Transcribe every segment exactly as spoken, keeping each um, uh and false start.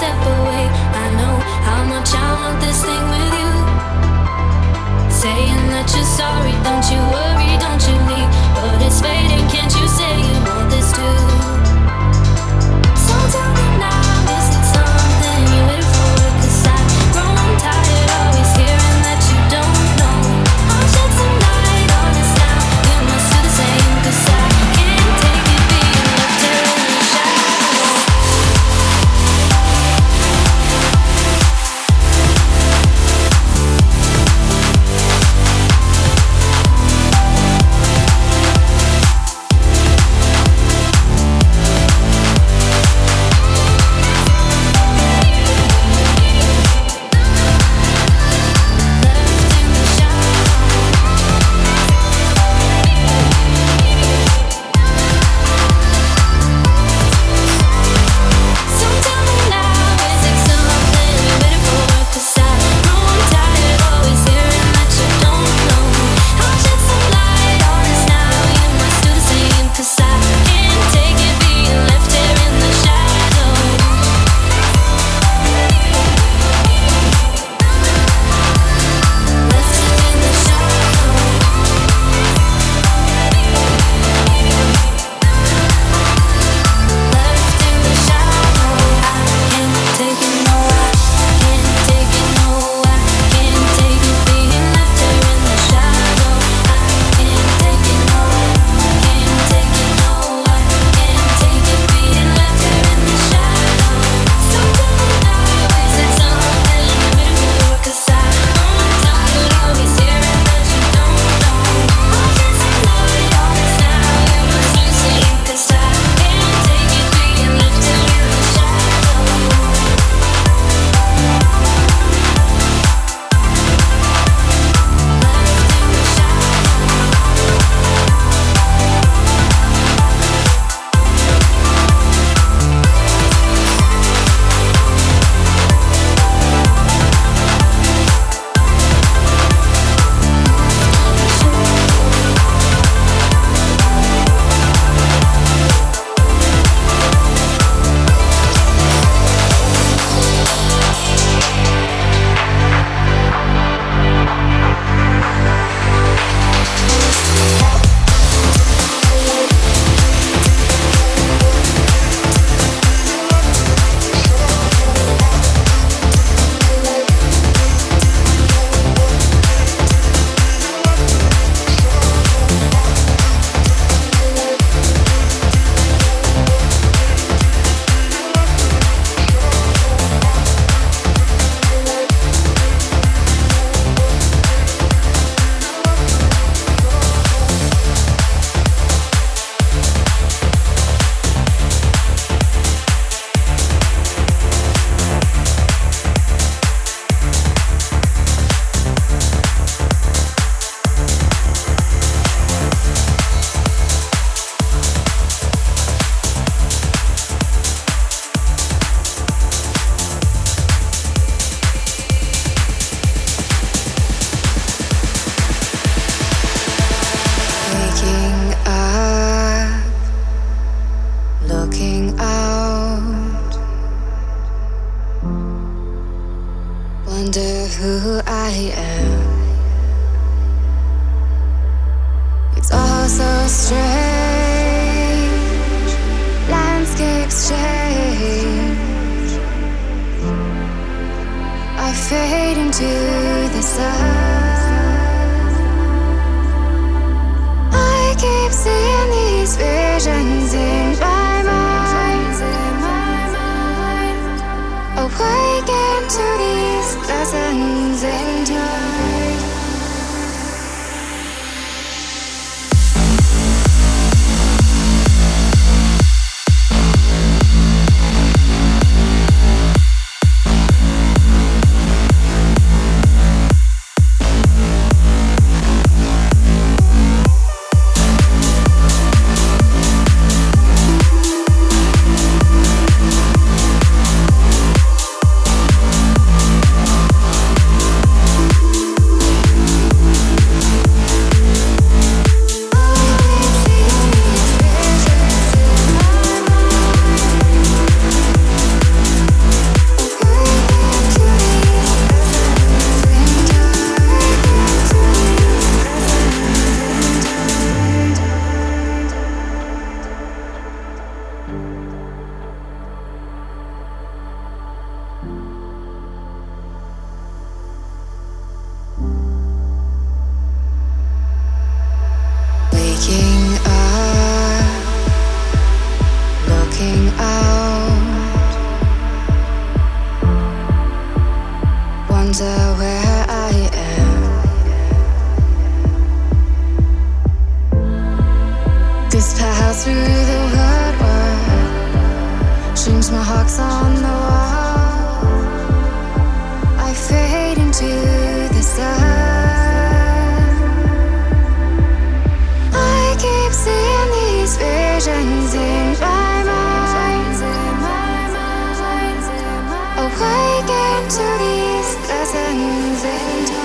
step away. I know how much I want this thing with you. Saying that you're sorry, don't you worry, don't you leave. But it's fading, can't you say you want this too? So tell me now, is it something you waited for? 'Cause I've grown, I'm tired, always hearing that you don't know. I'll shed some light on this now. You must do the same, 'cause I can't take it being left here in the shadow. the house through the woodwork, strings my hawks on the wall. I fade into the sun. I keep seeing these visions in my mind, awaken to these lessons in time.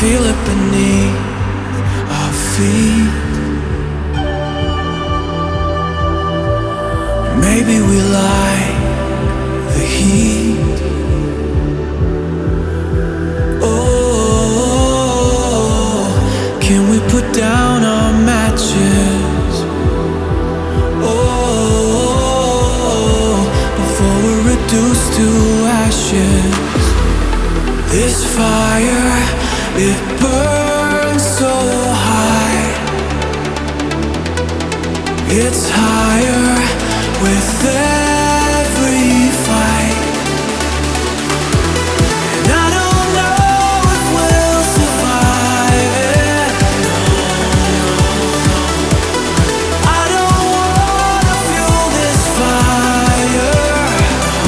feel it beneath our feet. Maybe we like the heat. Oh, can we put down our matches? Oh, before we're reduced to ashes. This fire, it burns so high. It's higher with every fight. And I don't know if we'll survive it. No, no, no. I don't wanna fuel this fire. No, no, no.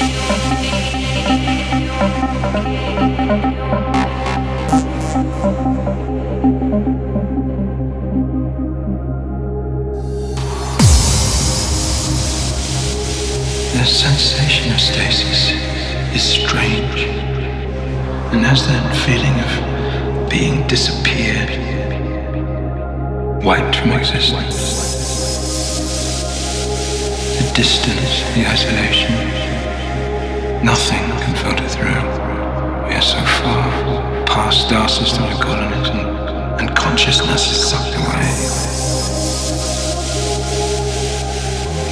The sensation of stasis is strange, and has that feeling of being disappeared, wiped from existence. The distance, the isolation, nothing can filter through. We are so far past our system of colonialism, and consciousness is sucked away.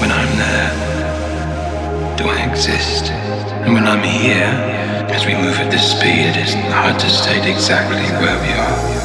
When I'm there, do I exist? And when I'm here, as we move at this speed, it isn't hard to state exactly where we are.